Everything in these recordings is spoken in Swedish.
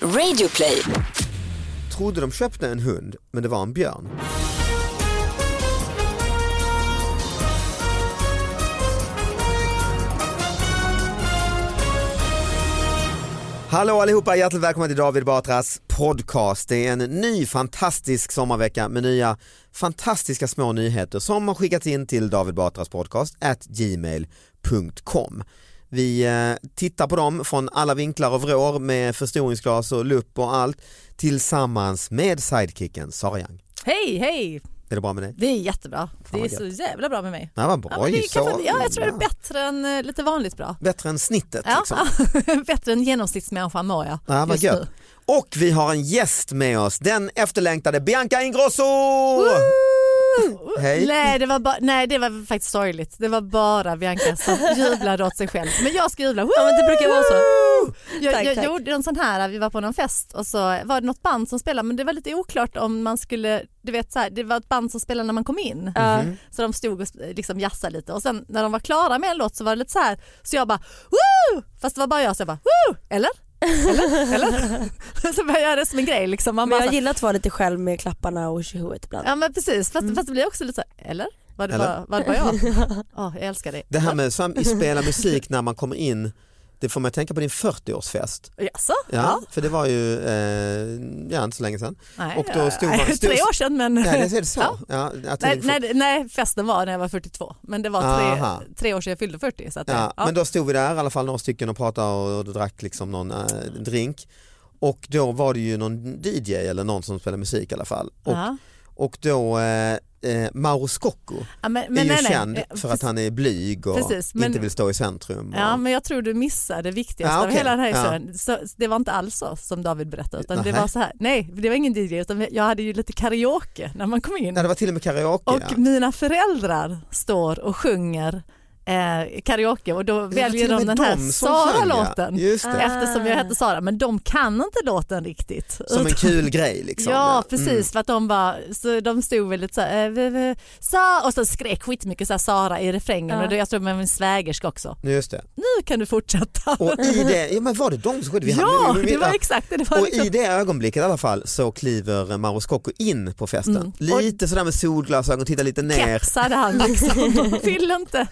Radio Play. Trodde de köpte en hund, men det var en björn. Hallå allihopa, hjärtligt välkomna till David Batras podcast. Det är en ny fantastisk sommarvecka med nya fantastiska små nyheter som har skickats in till davidbatraspodcast@gmail.com. Vi tittar på dem från alla vinklar och vrår med förstoringsglas och lupp och allt tillsammans med sidekicken Sariang. Hej, hej! Är det bra med dig? Det är jättebra. Det är så jävla bra med mig. Det var bra. Ja, det är kanske, ja, jag tror det är bättre än lite vanligt bra. Bättre än snittet. Ja, liksom. Bättre än genomsnittsmänniskan mår jag. Ja, vad gött. Och vi har en gäst med oss. Den efterlängtade Bianca Ingrosso! Hej. Nej, det var faktiskt sorgligt. Det var bara Bianca som jublade åt sig själv. Men jag ska jubla. Ja, men det brukar vara så. Jag gjorde en sån här, vi var på någon fest och så var det något band som spelade, men det var lite oklart om man skulle, du vet så här, det var ett band som spelade när man kom in. Mm-hmm. Så de stod och liksom jassade lite och sen när de var klara med en låt så var det lite så här, så jag bara woo! Fast det var bara jag, så jag bara woo! Eller? Så började jag göra det som en grej liksom. Men jag gillar att vara lite själv med klapparna och huvudet ibland. Ja men precis, fast det blir också lite så här, eller? Var det bara jag? Jag älskar det. Det här med att spela musik när man kommer in, det får man tänka på din 40-årsfest. Jaså? Ja, för det var ju inte så länge sedan. Nej, och då stod man 3 år sedan. Men... Nej, det är så. Ja. Ja, nej, festen var när jag var 42. Men det var tre år sedan jag fyllde 40. Så att ja. Men då stod vi där i alla fall några stycken och pratade och drack liksom någon drink. Och då var det ju någon DJ eller någon som spelade musik i alla fall. Och då... Mauro Scocco är ju känd för att han är blyg och inte vill stå i centrum. Och... Ja, men jag tror du missade det viktigaste av hela den här historien. Så det var inte alls så som David berättade, utan det var så här. Nej, det var ingen DJ, utan jag hade ju lite karaoke när man kom in. Ja, det var till och med karaoke. Och mina föräldrar står och sjunger karaoke och då väljer de den här Sara-låten eftersom jag heter Sara, men de kan inte låten riktigt. Som en kul grej liksom. Ja, precis, för att de bara, så de stod väldigt så här, och så skrek skitmycket så här, Sara i refrängen och då, jag tror med min svägerska också. Just det. Nu kan du fortsätta. Och i det, var det de som skedde? Det var exakt det. Och liksom... i det ögonblicket i alla fall så kliver Mauro Scocco in på festen. Lite sådär med solglasögon och tittar lite ner. Kepsade han liksom, vill inte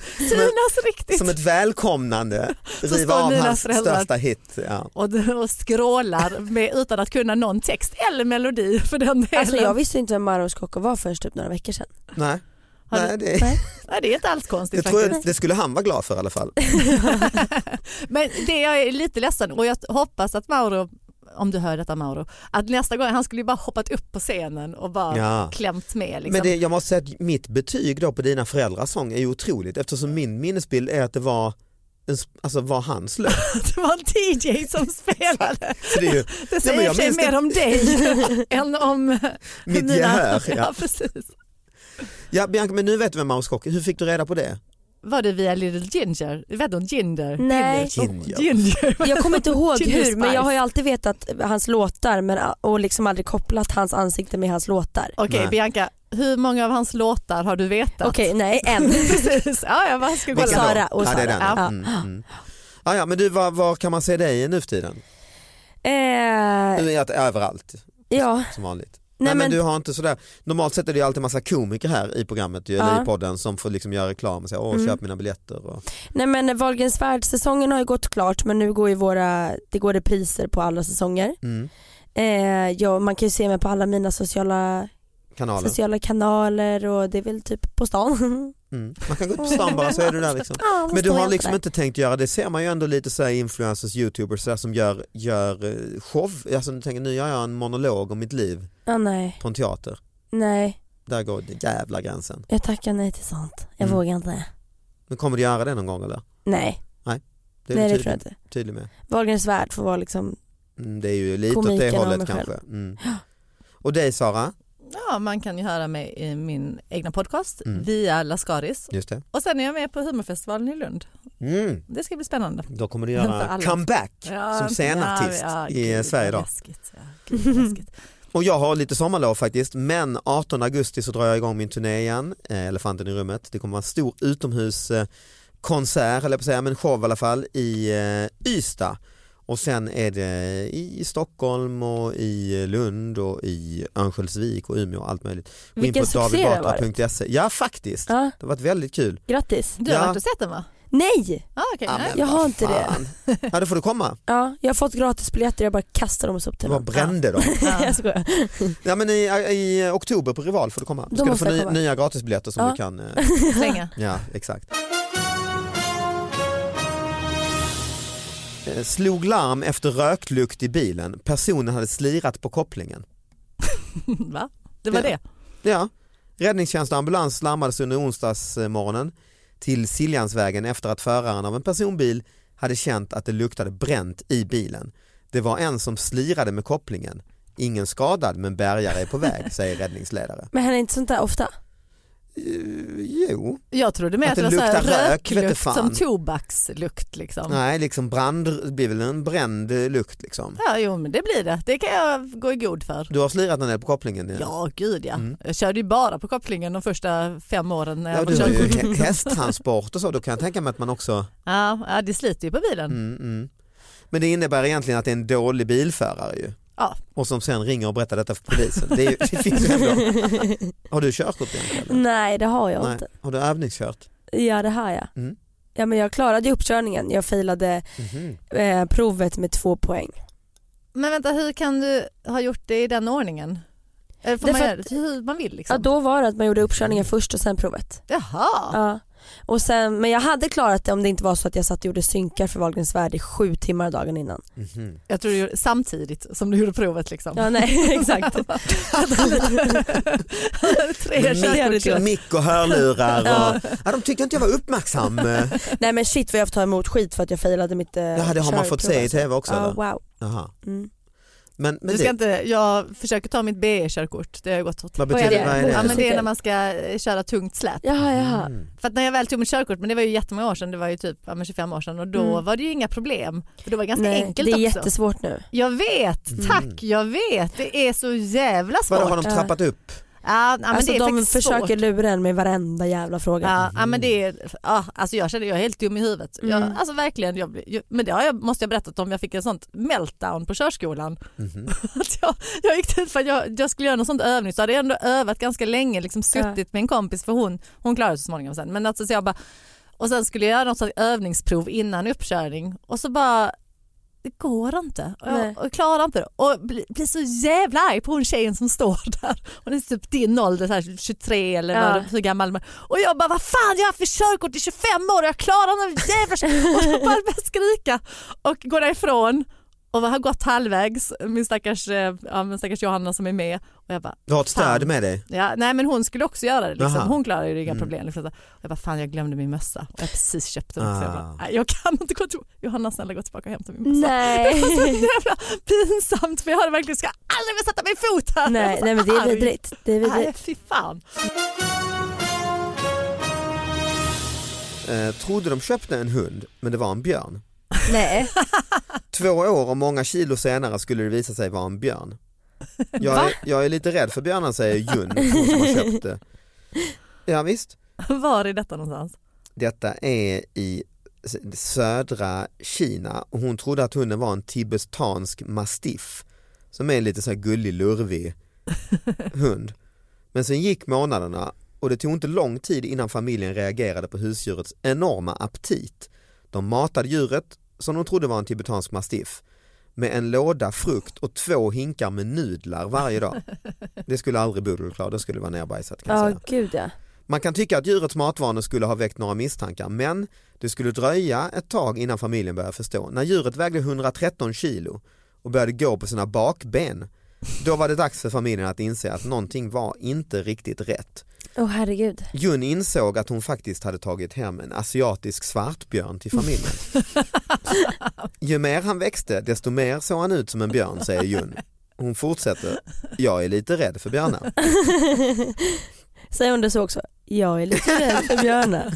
som ett välkomnande. Riva av hans största hit. Ja. Och skrålar utan att kunna någon text eller melodi för den delen. Alltså jag visste inte vem Mauro Scocco var först typ några veckor sedan. Nej, det är inte alls konstigt faktiskt. Jag tror det skulle han vara glad för i alla fall. Men det är lite ledsen och jag hoppas att Mauro, om du hör detta Mauro, att nästa gång han skulle ju bara hoppat upp på scenen och bara klämt med. Liksom. Men jag måste säga att mitt betyg då på dina föräldrars sång är ju otroligt, eftersom min minnesbild är att det var hans låt. Det var en DJ som spelade. Det säger sig mer om dig än om mitt gehör. Ja, precis. Ja, Bianca, men nu vet du vem Mauro Scocco. Hur fick du reda på det? var det via Little Ginger? Vet du, Ginger? Nej. Ginger. Jag kommer inte ihåg hur, men jag har ju alltid vetat hans låtar men, och liksom aldrig kopplat hans ansikte med hans låtar. Okej, Bianca, hur många av hans låtar har du vetat? Okej, nej, en. Precis. Ja, jag bara ska kolla. Sara. Ja, det är den. Ja. Mm. Ja, men du, var kan man se dig nu för tiden? Överallt. Ja. Som vanligt. Nej, men du har inte sådär. Normalt sett är det ju alltid en massa komiker här i programmet eller i podden som får liksom göra reklam och säga köp mina biljetter. Och... Nej, men Valgrens värld säsongen har ju gått klart, men nu går ju det går repriser på alla säsonger. Mm. Man kan ju se mig på alla mina sociala kanaler och det är väl typ på stan. Mm. Man kan gå på stan bara så är du där liksom. Ja, men du har liksom inte tänkt göra det. Ser man ju ändå lite så här influencers, youtubers där, som gör show. Alltså du tänker nu gör jag en monolog om mitt liv. Ja, nej. På en teater. Nej. Där går det jävla gränsen. Jag tackar nej till sånt. Jag vågar inte. Men kommer du göra det någon gång eller? Nej. Det är tydligt med. Valgrens värld får vara liksom. Det är ju lite åt det hållet kanske. Mm. Och dig Sara? Ja, man kan ju höra mig i min egna podcast via Laskaris. Just det. Och sen är jag med på Humorfestivalen i Lund. Mm. Det ska bli spännande. Då kommer du göra comeback som scenartist i Sverige då. Läskigt. Och jag har lite sommarlov faktiskt, men 18 augusti så drar jag igång min turné igen, Elefanten i rummet. Det kommer vara en stor utomhuskonsert, eller på säga, men show i alla fall, i Ystad. Och sen är det i Stockholm och i Lund och i Önsköldsvik och Umeå och allt möjligt. Gå in på davidbata.se. Ja, faktiskt. Ja. Det har varit väldigt kul. Grattis. Du har varit och sett den va? Nej! Ah, okay. Nej. Jag har inte det. Ja, då får du komma. Ja, jag har fått gratis biljetter, jag bara kastar dem upp till dem. Jag brände dem. Ja, men i oktober på Rival får du komma. Då ska du få nya gratisbiljetter som du kan... Slänga. Ja, exakt. Slog larm efter röklukt i bilen. Personen hade slirat på kopplingen. Va? Det var det? Ja. Räddningstjänst och ambulans larmades under onsdagsmorgonen till Siljansvägen efter att föraren av en personbil hade känt att det luktade bränt i bilen. Det var en som slirade med kopplingen. Ingen skadad, men bärgare är på väg, säger räddningsledare. Men händer inte sånt där ofta? Jo. Jag trodde med att det luktar röklukt som tobakslukt liksom. Nej, liksom blir väl en bränd lukt liksom. Ja, jo, men det blir det. Det kan jag gå i god för. Du har slirat den där på kopplingen? Ja, gud ja. Mm. Jag körde ju bara på kopplingen de första 5 åren. När du har ju hästtransport och så. Då kan jag tänka mig att man också... Ja, det sliter ju på bilen. Men det innebär egentligen att det är en dålig bilförare ju. Ja. Och som sen ringer och berättar detta för polisen. Det finns ju ändå. Har du kört åt det? Nej, det har jag inte. Har du övningskört? Ja, det har jag. Mm. Ja, men jag klarade ju uppkörningen. Jag filade provet med 2 poäng. Men vänta, hur kan du ha gjort det i den ordningen? Hur man vill liksom? Ja, då var det att man gjorde uppkörningen först och sen provet. Jaha. Ja. Och sen, men jag hade klarat det om det inte var så att jag satt och gjorde synkar för Valgrens värld i 7 timmar dagen innan. Mm-hmm. Jag tror du samtidigt som du gjorde provet liksom. Ja, nej, exakt. 3 mick och hörlurar och, de tyckte inte jag var uppmärksam. Nej, men shit vad jag får ta emot skit för att jag failade mitt det har man fått se i tv också. Wow. Aha. Mm. Men jag försöker ta mitt B-körkort. Det har jag gått åt. Vad betyder det? Ja, men det är när man ska köra tungt släp. Jaha. Mm. För att när jag väl tog mitt körkort, men det var ju jättemånga år sedan, det var ju typ 25 år sedan och då var det ju inga problem. För då var det ganska enkelt också. Det är jättesvårt nu. Jag vet, jag vet. Det är så jävla svårt. Vad har de trappat upp? Ja, men alltså, det är de försöker lura en med varenda jävla fråga. Ja, men det är, alltså jag känner jag är helt dum i huvudet. Alltså verkligen, men det måste jag berätta om. Jag fick en sånt meltdown på körskolan. Att jag gick dit för att jag skulle göra någon sånt övning. Så hade jag ändå övat ganska länge, liksom suttit med en kompis. För hon klarade sig så småningom sen. Men alltså, så jag bara, och sen skulle jag göra något sånt övningsprov innan uppkörning. Och så bara... Det går inte. Jag klarar inte det. Och blir så jävla arg på hon tjejen som står där. Hon är typ din ålder, så här 23 eller hur gammal. Och jag bara, vad fan, jag har för körkort i 25 år och jag klarar inte jävla. Och så bara skrika och gå därifrån. Och har gått halvvägs, min stackars Johanna som är med. Och jag bara, du har ett stöd med dig? Ja, nej, men hon skulle också göra det. Liksom. Hon klarade ju inga problem. Liksom. Jag bara, fan, jag glömde min mössa. Och jag precis köpte den. Så jag bara, nej, jag kan inte gå tillbaka. Johanna, snälla, gå tillbaka och hämta min mössa. Nej. Det var så jävla pinsamt. För jag hade verkligen, ska aldrig vilja sätta min fot här. Nej, men det är vidrigt. Nej, fy fan. Trodde de köpte en hund, men det var en björn. Nej. 2 år och många kilo senare skulle det visa sig vara en björn. Jag är lite rädd för björnar, säger Jun, som har köpt det. Ja visst. Var är detta någonstans? Detta är i södra Kina. Hon trodde att hunden var en tibetansk mastiff som är en lite så här gullig, lurvig hund. Men sen gick månaderna och det tog inte lång tid innan familjen reagerade på husdjurets enorma aptit. De matade djuret, som de trodde var en tibetansk mastiff, med en låda frukt och 2 hinkar med nudlar varje dag. Det skulle aldrig Buddelklad, det skulle vara närbajsat kan jag säga. Gud, ja. Man kan tycka att djurets matvanor skulle ha väckt några misstankar, men det skulle dröja ett tag innan familjen började förstå. När djuret vägde 113 kilo och började gå på sina bakben, då var det dags för familjen att inse att någonting var inte riktigt rätt. Åh, herregud. Jun insåg att hon faktiskt hade tagit hem en asiatisk svartbjörn till familjen. Ju mer han växte, desto mer såg han ut som en björn, säger Jun. Hon fortsätter, jag är lite rädd för björnar. Säger hon det så också? Jag är lite rädd för björnar.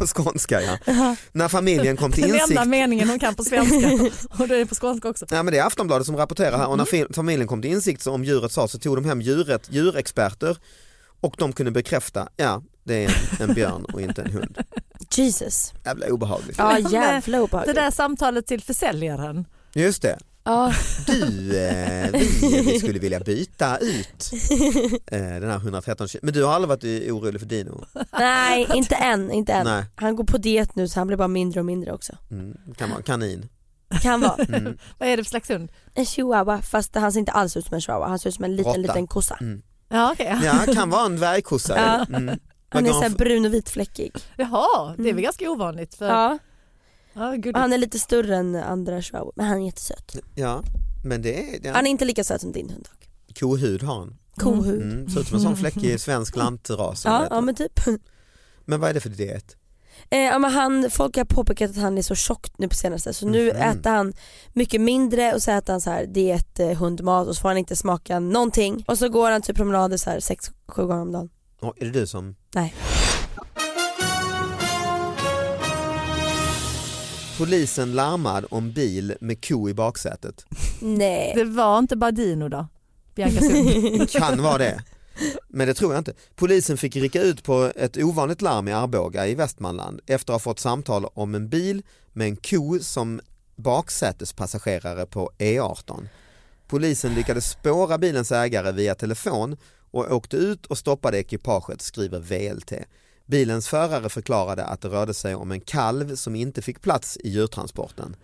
På skånska, ja. Uh-huh. När familjen kom till insikt... Den enda meningen hon kan på svenska. Och det är på skånska också. Nej, men det är Aftonbladet som rapporterar här. Och när familjen kom till insikt om djuret sa, så tog de hem djurexperter. Och de kunde bekräfta, ja, det är en björn och inte en hund. Jesus. Jävla obehagligt. Ja, jävla obehagligt. Det där samtalet till försäljaren. Just det. Ja. Du, vi skulle vilja byta ut den här 113. Men du har aldrig varit orolig för Dino? Nej, inte än. Nej. Han går på diet nu så han blir bara mindre och mindre också. Mm, kan vara kanin. Kan vara. Mm. Vad är det för slags hund? En chihuahua, fast han ser inte alls ut som en chihuahua. Han ser ut som en liten kossa. Mm. Ja, okay. Ja, kan vara en dvärgkossa. Ja. Mm. Han är så här brun och vitfläckig. Jaha, det är väl ganska ovanligt. För... Ja. Oh, han är lite större än andra chihuahua, men han är jättesöt. Ja, men det är... Ja. Han är inte lika söt som din hund. Kohud har han. Kohud. Mm, så ut som en sån fläckig svensk lantras. Ja, men typ. Men vad är det för diet? Men folk har påpekat att han är så tjockt nu på senaste. Så nu äter han mycket mindre. Och så äter han så här diet, hundmat. Och så får han inte smaka någonting. Och så går han typ promenader så här 6-7 gånger om dagen. Ja, är det du som... Nej. Polisen larmad om bil med ko i baksätet. Nej. Det var inte bara Dino då? Bianca Sund. Kan vara det. Men det tror jag inte. Polisen fick rycka ut på ett ovanligt larm i Arboga i Västmanland efter att ha fått samtal om en bil med en ko som baksätespassagerare på E18. Polisen lyckades spåra bilens ägare via telefon och åkte ut och stoppade ekipaget, skriver VLT. Bilens förare förklarade att det rörde sig om en kalv som inte fick plats i djurtransporten.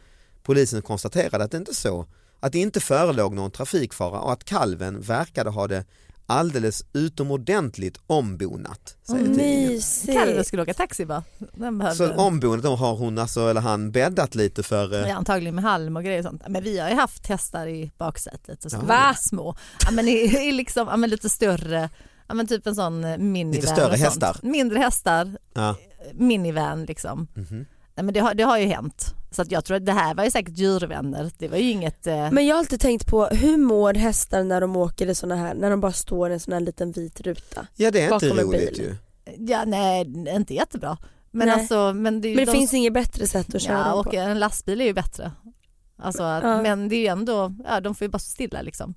Polisen konstaterade att det inte förelåg någon trafikfara och att kalven verkade ha det alldeles utomordentligt ombonat, säger tidningen. Kalven skulle åka taxi bara. Så ombonat, då har hon eller han bäddat lite för... Antagligen med halm och grejer och sånt. Men vi har ju haft hästar i baksätet. Så var små. Ja, men är liksom, ja, men lite större... Ja, men typ en sån minivan. Lite större hästar. Mindre hästar. Ja. Minivan liksom. Mm-hmm. Nej, men det har ju hänt. Så att jag tror att det här var ju säkert djurvänner. Det var ju inget... Men jag har alltid tänkt på hur mår hästar när de åker i såna här, när de bara står i en sån här liten vit ruta. Ja, det är inte roligt ju. Ja, nej, inte jättebra. Men det finns inget bättre sätt att köra dem på. En lastbil är ju bättre. Alltså, men det är ju ändå, de får ju bara stå stilla liksom.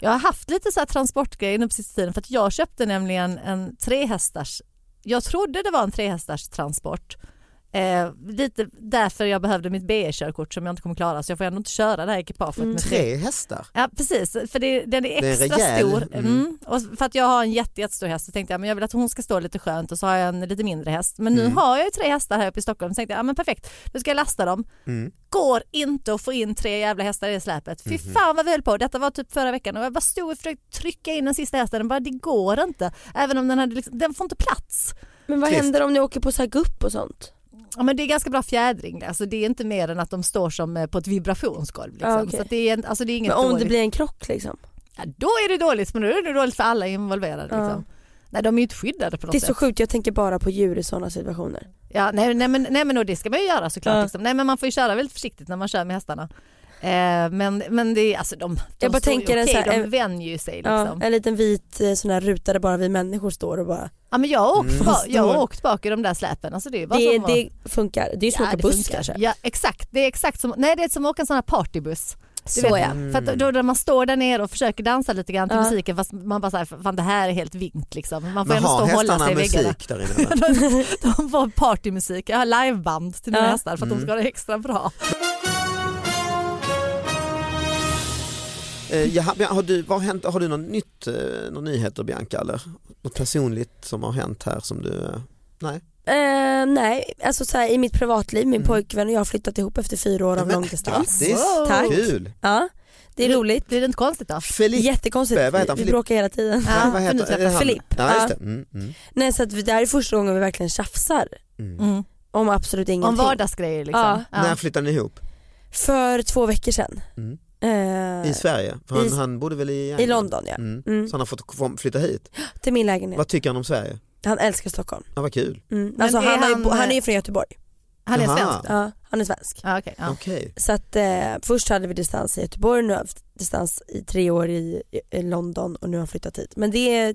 Jag har haft lite så här transportgrejer nu på sista tiden, för att jag köpte nämligen en 3-hästars. Jag trodde det var en 3-hästars transport. Lite därför jag behövde mitt B-körkort som jag inte kommer klara, så jag får ändå inte köra det här ekipaget. 3 hästar? Ja, precis. För den är extra stor. Mm. Och för att jag har en jättestor häst så tänkte jag, men jag vill att hon ska stå lite skönt, och så har jag en lite mindre häst. Men nu har jag ju 3 hästar här uppe i Stockholm, så tänkte jag, men perfekt, nu ska jag lasta dem. Går inte att få in 3 jävla hästar i släpet. Fy fan vad vi höll på. Detta var typ förra veckan och jag bara stod och försökte trycka in den sista hästen. Den bara, det går inte. Även om den får inte plats. Men vad händer om ni åker på så här gupp och sånt? Ja, men det är ganska bra fjädring. Alltså, det är inte mer än att de står som på ett vibrationsgolv. Liksom. Ah, okay. Så det är, det är inget men om dåligt. Det blir en krock liksom? Ja, då är det dåligt. Men då är det dåligt för alla involverade. Liksom. Nej, de är ju inte skyddade på något sätt. Det är så sjukt. Jag tänker bara på djur i sådana situationer. Ja, nej, men det ska man ju göra såklart. Liksom. Nej, men man får ju köra väldigt försiktigt när man kör med hästarna. Men det är alltså de bara tänker okay, så här, de vänjer ju sig liksom. En liten vit sån här ruta där bara vi människor står och bara. Ja, men jag har åkt, bak i de där släpen. Alltså det är bara det, som det funkar. Det är som åka buss kanske. Ja, exakt. Det är exakt som det är som åka en sån här partybuss. Du vet, för att då när man står där nere och försöker dansa lite grann till musiken, fast man bara så här, fan det här är helt vint liksom. Man får ändå stå och hålla sig i väggarna. De får partymusik. Jag har liveband till mina hästar för att de ska ha det extra bra. Har du någon nyheter, Bianca, eller något personligt som har hänt här som du... Nej? Nej, alltså så här, i mitt privatliv, min pojkvän och jag har flyttat ihop efter 4 år av långdistans. Tack. Kul. Ja, det är roligt. Blir det inte konstigt då? Filip. Jättekonstigt. Vi bråkar hela tiden. Filip. Nej, så att det här är första gången vi verkligen tjafsar. Om absolut ingenting. Om vardagsgrejer liksom. När flyttade ni ihop? För 2 veckor sedan. I Sverige? För han bodde väl i London, ja. Så han har fått flytta hit? Till min lägenhet. Vad tycker han om Sverige? Han älskar Stockholm. Ja, vad kul. Alltså, han är ju från Göteborg. Han är svensk då? Ja, han är svensk. Ah, okay. Så att, först hade vi distans i Göteborg, nu har vi distans i 3 år i London och nu har han flyttat hit. Men det är...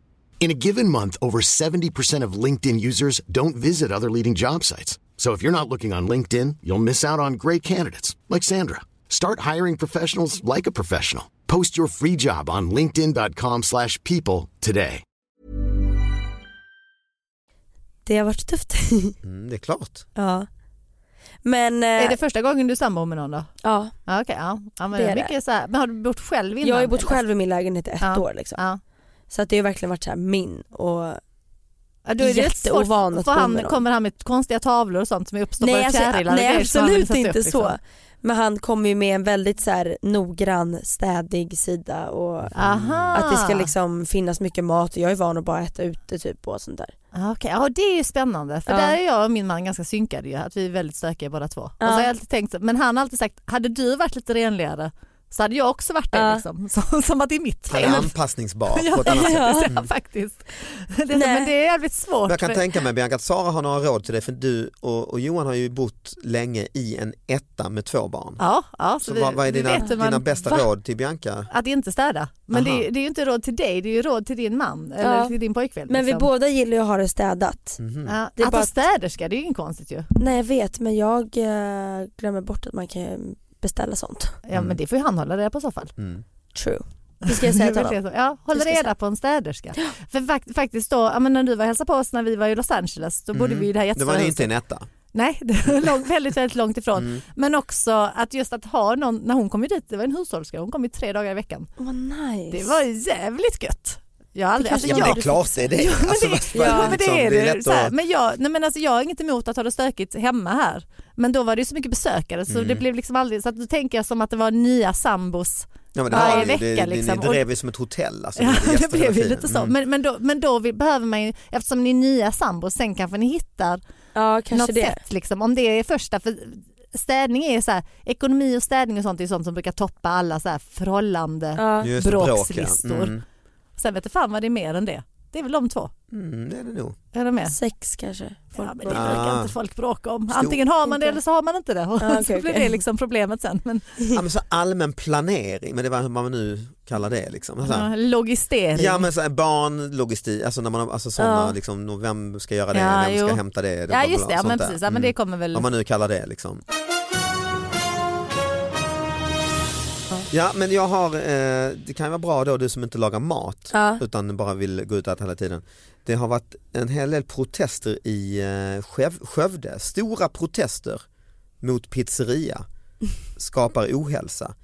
In a given month, over 70% of LinkedIn users don't visit other leading job sites. So if you're not looking on LinkedIn, you'll miss out on great candidates like Sandra. Start hiring professionals like a professional. Post your free job on linkedin.com/people today. Det har varit tufft. Det är klart. Ja. Men, är det första gången du sambo med någon då? Ja. Men har du bott själv innan? Jag har bott själv i min lägenhet ett år liksom. Ja. Så att det har verkligen varit så här min och då är det jätteovan att han kommer han med konstiga tavlor och sånt som är uppstoppade fjärilar. Nej, absolut inte upp, liksom. Så. Men han kommer ju med en väldigt så här noggrann, städig sida och att det ska liksom finnas mycket mat och jag är van att bara äta ute typ och sånt där. Okej. Ja, det är ju spännande för där är jag och min man ganska synkade ju att vi är väldigt stökiga båda två. Och så har jag alltid tänkt, men han har alltid sagt, hade du varit lite renligare så hade jag också varit där liksom. Som att det är mitt fel. Han är anpassningsbar på ett annat sätt. Faktiskt. Men det är jävligt svårt. Men jag kan tänka mig, Bianca, att Sara har några råd till dig. För du och Johan har ju bott länge i en etta med 2 barn. Vad är dina bästa råd till Bianca? Att inte städa. Men det är ju inte råd till dig, det är ju råd till din man eller till din pojkvän. Liksom. Men vi båda gillar ju att ha det städat. Det är att vara städerska, det är ju inget konstigt ju. Nej, jag vet, men jag glömmer bort att man kan beställa sånt. Ja, men det får ju han hålla reda på i så fall. True. Det ska jag säga till honom. Ja, hålla reda på en städerska. För faktiskt då, när du var hälsa på oss när vi var i Los Angeles, då bodde vi i det här jättestora. Det var ju inte en etta. Nej, det var väldigt, väldigt långt ifrån. Men också att just att ha någon, när hon kom dit, det var en hushållerska, hon kom 3 dagar i veckan. Åh, nice. Det var jävligt gött. Men det är klart det är det. Jag är inget emot att ha det stökigt hemma här. Men då var det ju så mycket besökare så det blev liksom aldrig, så att då tänker jag som att det var nya sambos. Ja, men det varje vecka liksom. Det drev ju som ett hotell alltså, det blev ju lite så. Men då behöver man ju, eftersom ni är nya sambos, sen kanske ni hittar något sätt liksom. Om det är första, för städning är så här, ekonomi och städning och sånt är sånt som brukar toppa alla så här förhållande bråkslistor. Sen vet du fan vad det är mer än det. Det är väl de 2. Det är det nog. Är det med? 6 kanske. Men det brukar inte folk bråka om. Antingen har man det eller så har man inte det. Så blir det liksom problemet sen. Men så allmän planering, men det var hur man nu kallar det liksom. Logistering. Ja, men så barnlogistik, alltså när man alltså såna liksom, vem ska göra det, vem ska hämta det. Ja, just det, men precis. Men det kommer väl vad man nu kallar det liksom. Ja, men jag har, det kan ju vara bra då, du som inte lagar mat utan bara vill gå ut och äta hela tiden. Det har varit en hel del protester i Skövde, stora protester mot pizzeria skapar ohälsa.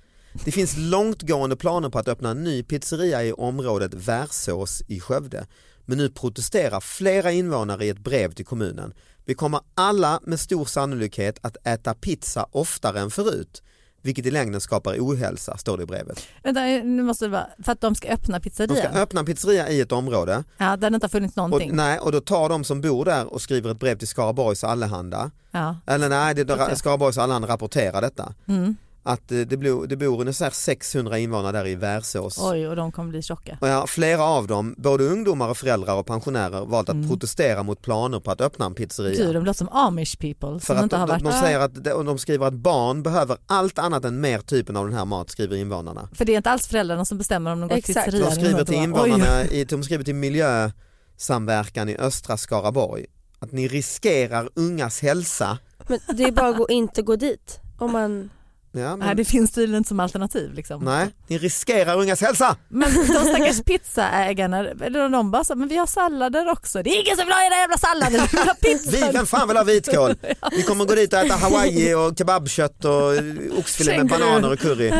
Det finns långtgående planer på att öppna en ny pizzeria i området Värsås i Skövde. Men nu protesterar flera invånare i ett brev till kommunen. Vi kommer alla med stor sannolikhet att äta pizza oftare än förut. Vilket i längden skapar ohälsa, står det i brevet. Vänta, nu måste det vara, för att de ska öppna pizzeria. De ska öppna pizzeria i ett område. Ja, där det inte har funnits någonting. Och då tar de som bor där och skriver ett brev till Skaraborgs Allihanda. Ja. Eller nej, Skaraborgs Allihanda rapporterar detta. Mm. Att det bor ungefär 600 invånare där i Värsås. Oj, och de kommer bli tjocka. Ja, flera av dem, både ungdomar och föräldrar och pensionärer, valt att protestera mot planer på att öppna en pizzeria. Gud, de låter som Amish people. För att inte har varit de säger att de skriver att barn behöver allt annat än mer typen av den här mat, skriver invånarna. För det är inte alls föräldrarna som bestämmer om de går till pizzeria. De skriver till invånarna, de skriver till miljösamverkan i Östra Skaraborg. Att ni riskerar ungas hälsa. Men det är bara att inte gå dit om man... Ja, men... Nej, det finns tydligen inte som alternativ liksom. Nej, ni riskerar ungas hälsa. Men de stackars pizzaägarna, eller de bara så, men vi har sallader också. Det är ingen som vill ha era jävla sallader. Vi har pizza. Vi kan fan väl ha vitkål. Vi kommer gå dit och äta hawaii och kebabkött och oxfilé med bananer och curry.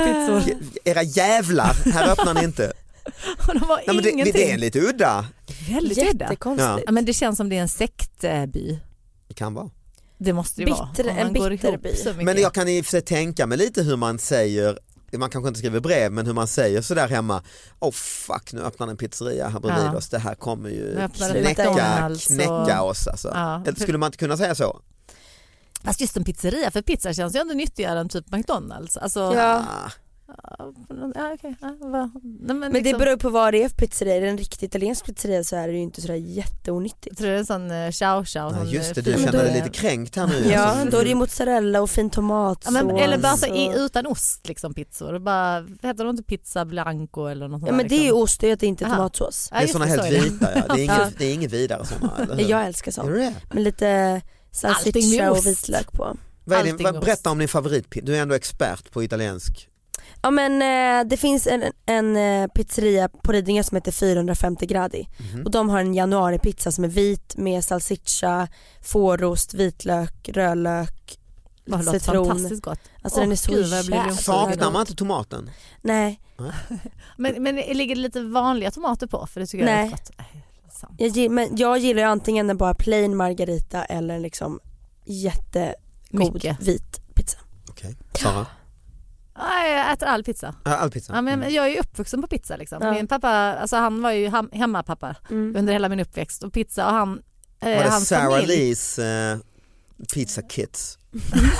Era jävlar, här öppnar ni inte. Det är lite udda. Väldigt jättekonstigt. Ja. Ja, men det känns som det är en sektby. Det kan vara. Det måste ju vara. En bitterby. Men jag kan i och för sig tänka mig lite hur man säger, man kanske inte skriver brev, men hur man säger så där hemma, fuck, nu öppnar en pizzeria här bredvid oss, det här kommer ju knäcka oss alltså. Ja. Skulle man inte kunna säga så? Fast just en pizzeria, för pizza känns ju ändå nyttigare än typ McDonald's. Alltså, men det beror på vad det är för pizzeria. Är det en riktig italiensk pizzeria så är det ju inte sådär jätteonyttigt. Tror det är en sån chow-chow. Ja, just det, du känner dig lite kränkt här nu. Ja, alltså. Då är det mozzarella och fin tomat. Ja, men, eller bara så utan ost liksom pizzor. Bara, heter de inte pizza blanco eller något sånt? Ja, men det är ju ost, det heter inte tomatsås. Ja, det är såna helt vita. Ja. Det är inget vidare såna. Jag älskar sånt. Men lite salsiccia och vitlök på. Berätta om din favoritpizza. Du är ändå expert på italiensk. Ja, men det finns en pizzeria på Lidingö som heter 450 gradi. Och de har en januaripizza som är vit med salsiccia, fårost, vitlök, rödlök, citron. Fantastiskt gott. Alltså den är så kär. Saknar man inte tomaten? Nej. Men ligger det lite vanliga tomater på? För det tycker jag är gott. Jag gillar ju antingen den bara plain margarita eller liksom jättegod vit pizza. Okej, Sara? Jag äter all pizza. Ja, men jag är ju uppvuxen på pizza liksom. Ja. Min pappa, alltså han var ju hemmapappa under hela min uppväxt och pizza och han var det Sara Lees pizza kids.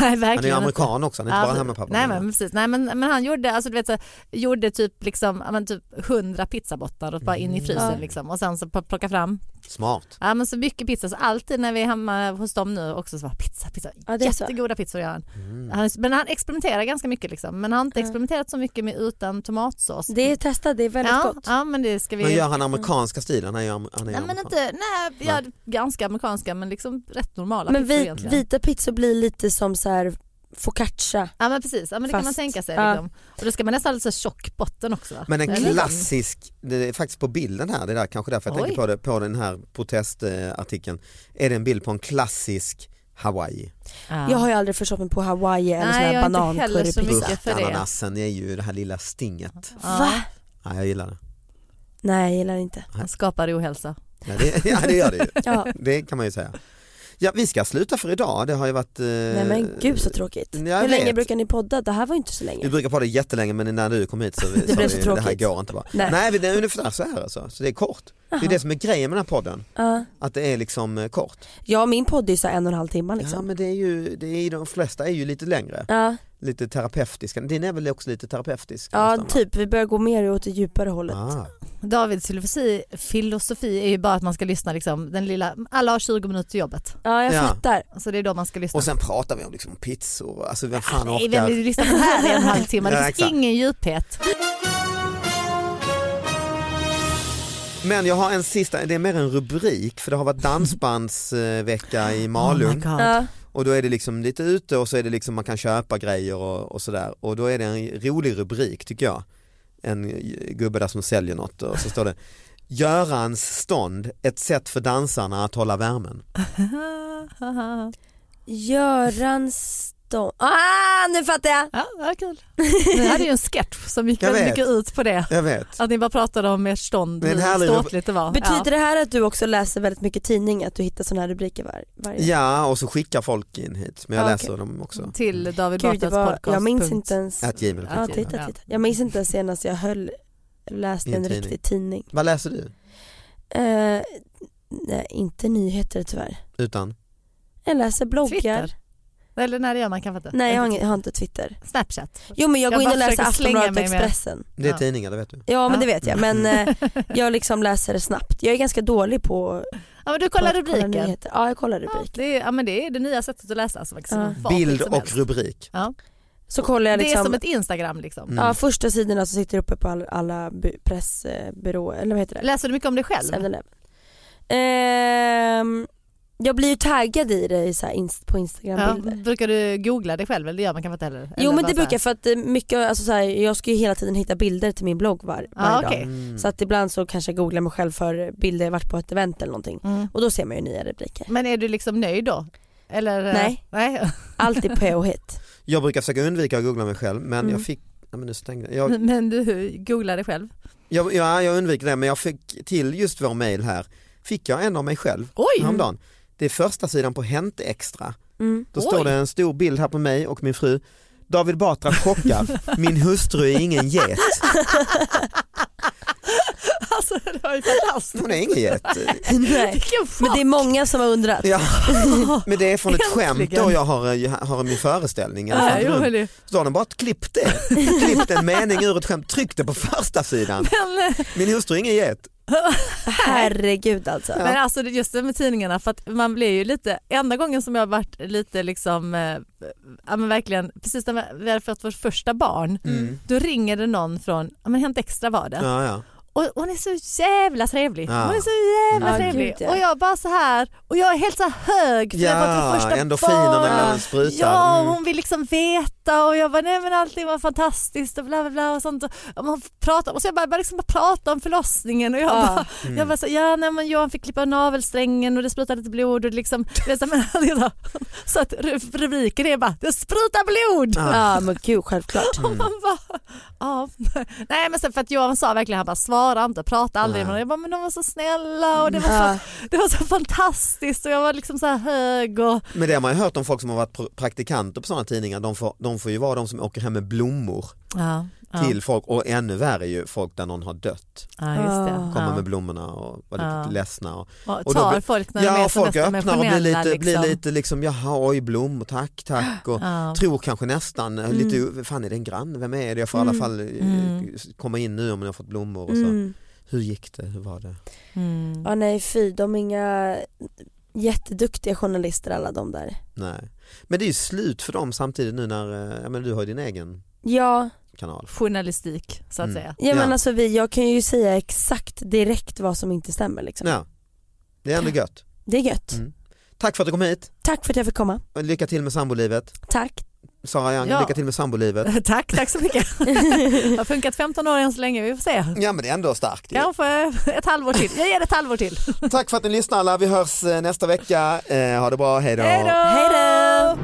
Nej, han är amerikan också, han är inte bara hemmapappa. Nej, men precis. Nej, men han gjorde alltså du vet så, gjorde typ liksom men typ 100 pizzabottnar och bara in i frysen liksom och sen så plocka fram. Smart. Ja, men så mycket pizza så alltid när vi är hemma hos dem nu också så var pizza. Ja, jättegoda pizzor gör han. Men han experimenterar ganska mycket liksom, men han har inte experimenterat så mycket med utan tomatsås. Det är testat, det är väldigt gott. Ja, men det ska vi. Men gör han amerikanska stilen? Ganska amerikanska men liksom rätt normala men pizzor egentligen. Men vita pizzor blir lite som så här focaccia. Ja men precis, ja, men det kan man tänka sig liksom. Och då ska man nästan ha lite tjock botten också va? Men en klassisk, det är faktiskt på bilden här, det där kanske därför jag tänker på det, på den här protestartikeln är det en bild på en klassisk Hawaii. Ja. Jag har ju aldrig förstått mig på Hawaii eller sån här banancurrypizza. Ananasen är ju det här lilla stinget. Va? Ja, jag gillar det. Nej, jag gillar det inte. Han skapar ohälsa. Det gör det ju. Det kan man ju säga. Ja, vi ska sluta för idag. Det har ju varit... Nej men gud så tråkigt. Hur länge brukar ni podda? Det här var inte så länge. Vi brukar podda jättelänge men när du kom hit så det blev så tråkigt. Det här går inte bara. Nej, det är ungefär så här alltså. Så det är kort. Uh-huh. Det är det som är grejen med den här podden. Att det är liksom kort. Ja, min podd är ju så 1,5 timmar liksom. Ja, men det är ju de flesta är ju lite längre. Lite terapeutiska. Din är väl också lite terapeutisk? Ja, typ. Vi börjar gå mer åt det djupare hållet. Davids filosofi är ju bara att man ska lyssna liksom, den lilla, alla har 20 minuter till jobbet. Ja, jag fattar. Så det är då man ska lyssna. Och sen pratar vi om liksom pizzor. Alltså, vem fan orkar? Nej, vi lyssnar på det här i 1,5 timme. Det finns ingen djuphet. Men jag har en sista, det är mer en rubrik för det har varit dansbandsvecka i Malung. Och då är det liksom lite ute och så är det liksom man kan köpa grejer och sådär. Och då är det en rolig rubrik tycker jag. En gubbe där som säljer något och så står det Görans stånd, ett sätt för dansarna att hålla värmen. Görans 17. Ah, nu fattar jag. Ja, det var kul. Det här är ju en sketch som gick väldigt mycket ut på det. Jag vet. Att ni bara pratade om ert stånd. Betyder det här att du också läser väldigt mycket tidning, att du hittar sådana här rubriker varje dag? Ja, och så skickar folk in hit. Men jag läser dem också. Till David Batas podcast. Jag minns inte ens. Titta. Jag minns inte ens senast jag läste en riktig tidning. Vad läser du? Nej, inte nyheter tyvärr. Utan? Jag läser bloggar. Twitter? Eller när det gör man kan fatta. Nej, jag har inte Twitter. Snapchat? Jo, men jag går in och läser Aftonbladet, Expressen. Det är tidningar, det vet du. Ja, men det vet jag. Men jag liksom läser det snabbt. Jag är ganska dålig på... Ja, men du kollar rubriken. Ja, jag kollar rubriken. Det är det nya sättet att läsa. Alltså, bild och rubrik. Ja. Så kollar jag liksom, det är som ett Instagram liksom. Ja, första sidorna som sitter uppe på alla pressbyråer. Eller vad heter det? Läser du mycket om dig själv? Jag blir ju taggad i det så här, på Instagram-bilder. Ja, brukar du googla det själv eller gör man kan inte heller? Jo, men det brukar jag för att mycket, alltså, så här, jag ska ju hela tiden hitta bilder till min blogg varje dag. Mm. Så att ibland så kanske jag googlar mig själv för bilder jag varit på ett event eller någonting. Mm. Och då ser man ju nya rubriker. Men är du liksom nöjd då? Eller, nej. Alltid påhitt. Jag brukar försöka undvika att googla mig själv, men jag fick... Ja, men, men du googlade själv? Ja, jag undviker det, men jag fick till just vår mail här. Fick jag en av mig själv häromdagen. Det är första sidan på Hänt Extra. Mm. Då står det en stor bild här på mig och min fru. David Batra chockar. Min hustru är ingen get. Alltså, det var ju fantastiskt. Hon är ingen get. Nej. Men det är många som har undrat. Ja. Men det är från ett skämt då jag har min föreställning. Så har de bara klippt en mening ur ett skämt. Tryckte på första sidan. Min hustru är ingen get. Herregud alltså. Men alltså just det med tidningarna, för att man blir ju lite, enda gången som jag har varit lite liksom men verkligen, precis när vi hade fått vårt första barn, då ringer det någon från Hänt Extra var det. Ja. Och hon är så jävla trevlig. Ja. Hon är så jävla trevlig. Gud, ja. Och jag bara så här, och jag är helt så hög för jag var första barn. Endorfinerna sprutar. Ja, hon vill liksom veta och jag bara nej men allting var fantastiskt och bla bla bla och sånt och man pratar och så jag bara liksom prata om förlossningen och jag bara så nej men Johan fick klippa navelsträngen och det sprutade lite blod och liksom så att rubriken är bara det sprutar blod. Ja men gud självklart. Och man bara, nej men sen för att Johan sa verkligen han bara prata aldrig med dem. Men de var så snälla och det var så fantastiskt och jag var liksom så här hög och... Men det har man ju hört om folk som har varit praktikanter på sådana tidningar, de får ju vara de som åker hem med blommor till folk och ännu värre är ju folk där någon har dött. Ja, just det. Kommer med blommorna och var lite ledsna. Och tar då, folk när de är som mest emotionella. Ja, folk öppnar och blir lite liksom oj blommor, tack och tror kanske nästan lite, fan är det en grann? Vem är det? Jag får i alla fall komma in nu om jag har fått blommor och så. Hur gick det? Hur var det? Ja nej fy, de är inga jätteduktiga journalister alla de där. Nej. Men det är ju slut för dem samtidigt nu när du har din egen kanal. Journalistik så att säga. Ja men alltså jag kan ju säga exakt direkt vad som inte stämmer liksom. Ja. Det är ändå gött. Det är gött. Mm. Tack för att du kom hit. Tack för att jag fick komma. Lycka till med sambolivet. Tack. Sariang, lycka till med sambolivet. Tack så mycket. Det har funkat 15 år än så länge, vi får se. Ja men det är ändå starkt. Ja, för ett halvår till. Jag ger ett halvår till. Tack för att ni lyssnar alla. Vi hörs nästa vecka. Ha det bra, hejdå. Hejdå.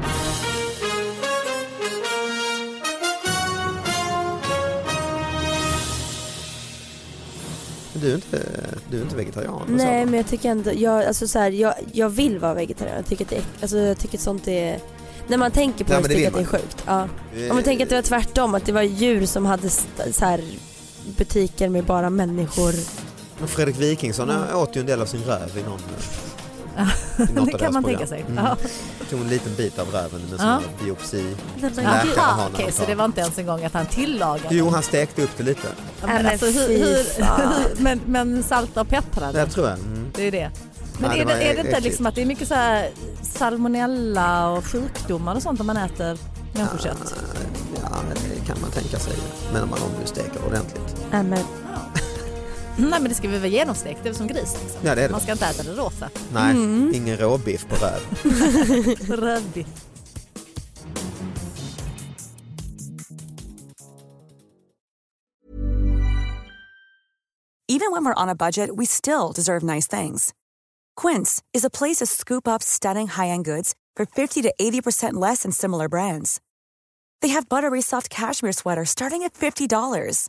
Du är inte vegetarian. Nej, men jag tycker ändå jag vill vara vegetarian. Jag tycker att jag tycker sånt är när man tänker på det, tycker att det är sjukt. Ja. Om man tänker att det var tvärtom, att det var djur som hade så här butiker med bara människor. Men Fredrik Wikingsson åt ju en del av sin röv i någon. Det kan man tänka sig. Ja. Tog en liten bit av röven med sån biopsi. Okej, så det var inte ens en gång att han tillagade. Jo, han stekte upp det lite. Men alltså, men salt och peppar. Det tror jag. Det är det. Men nej, är det inte liksom att det är mycket så här salmonella och sjukdomar och sånt om man äter människokött? Ja, men det kan man tänka sig. Men om du steker ordentligt. Nej, men det ska vi väl genomstekt. Det är som gris liksom. Ja, det. Man ska inte äta det rosa. Nej, ingen råbiff på röv. Rödbiff. Even when we're on a budget, we still deserve nice things. Quince is a place to scoop up stunning high-end goods for 50 to 80% less than similar brands. They have buttery soft cashmere sweaters starting at $50,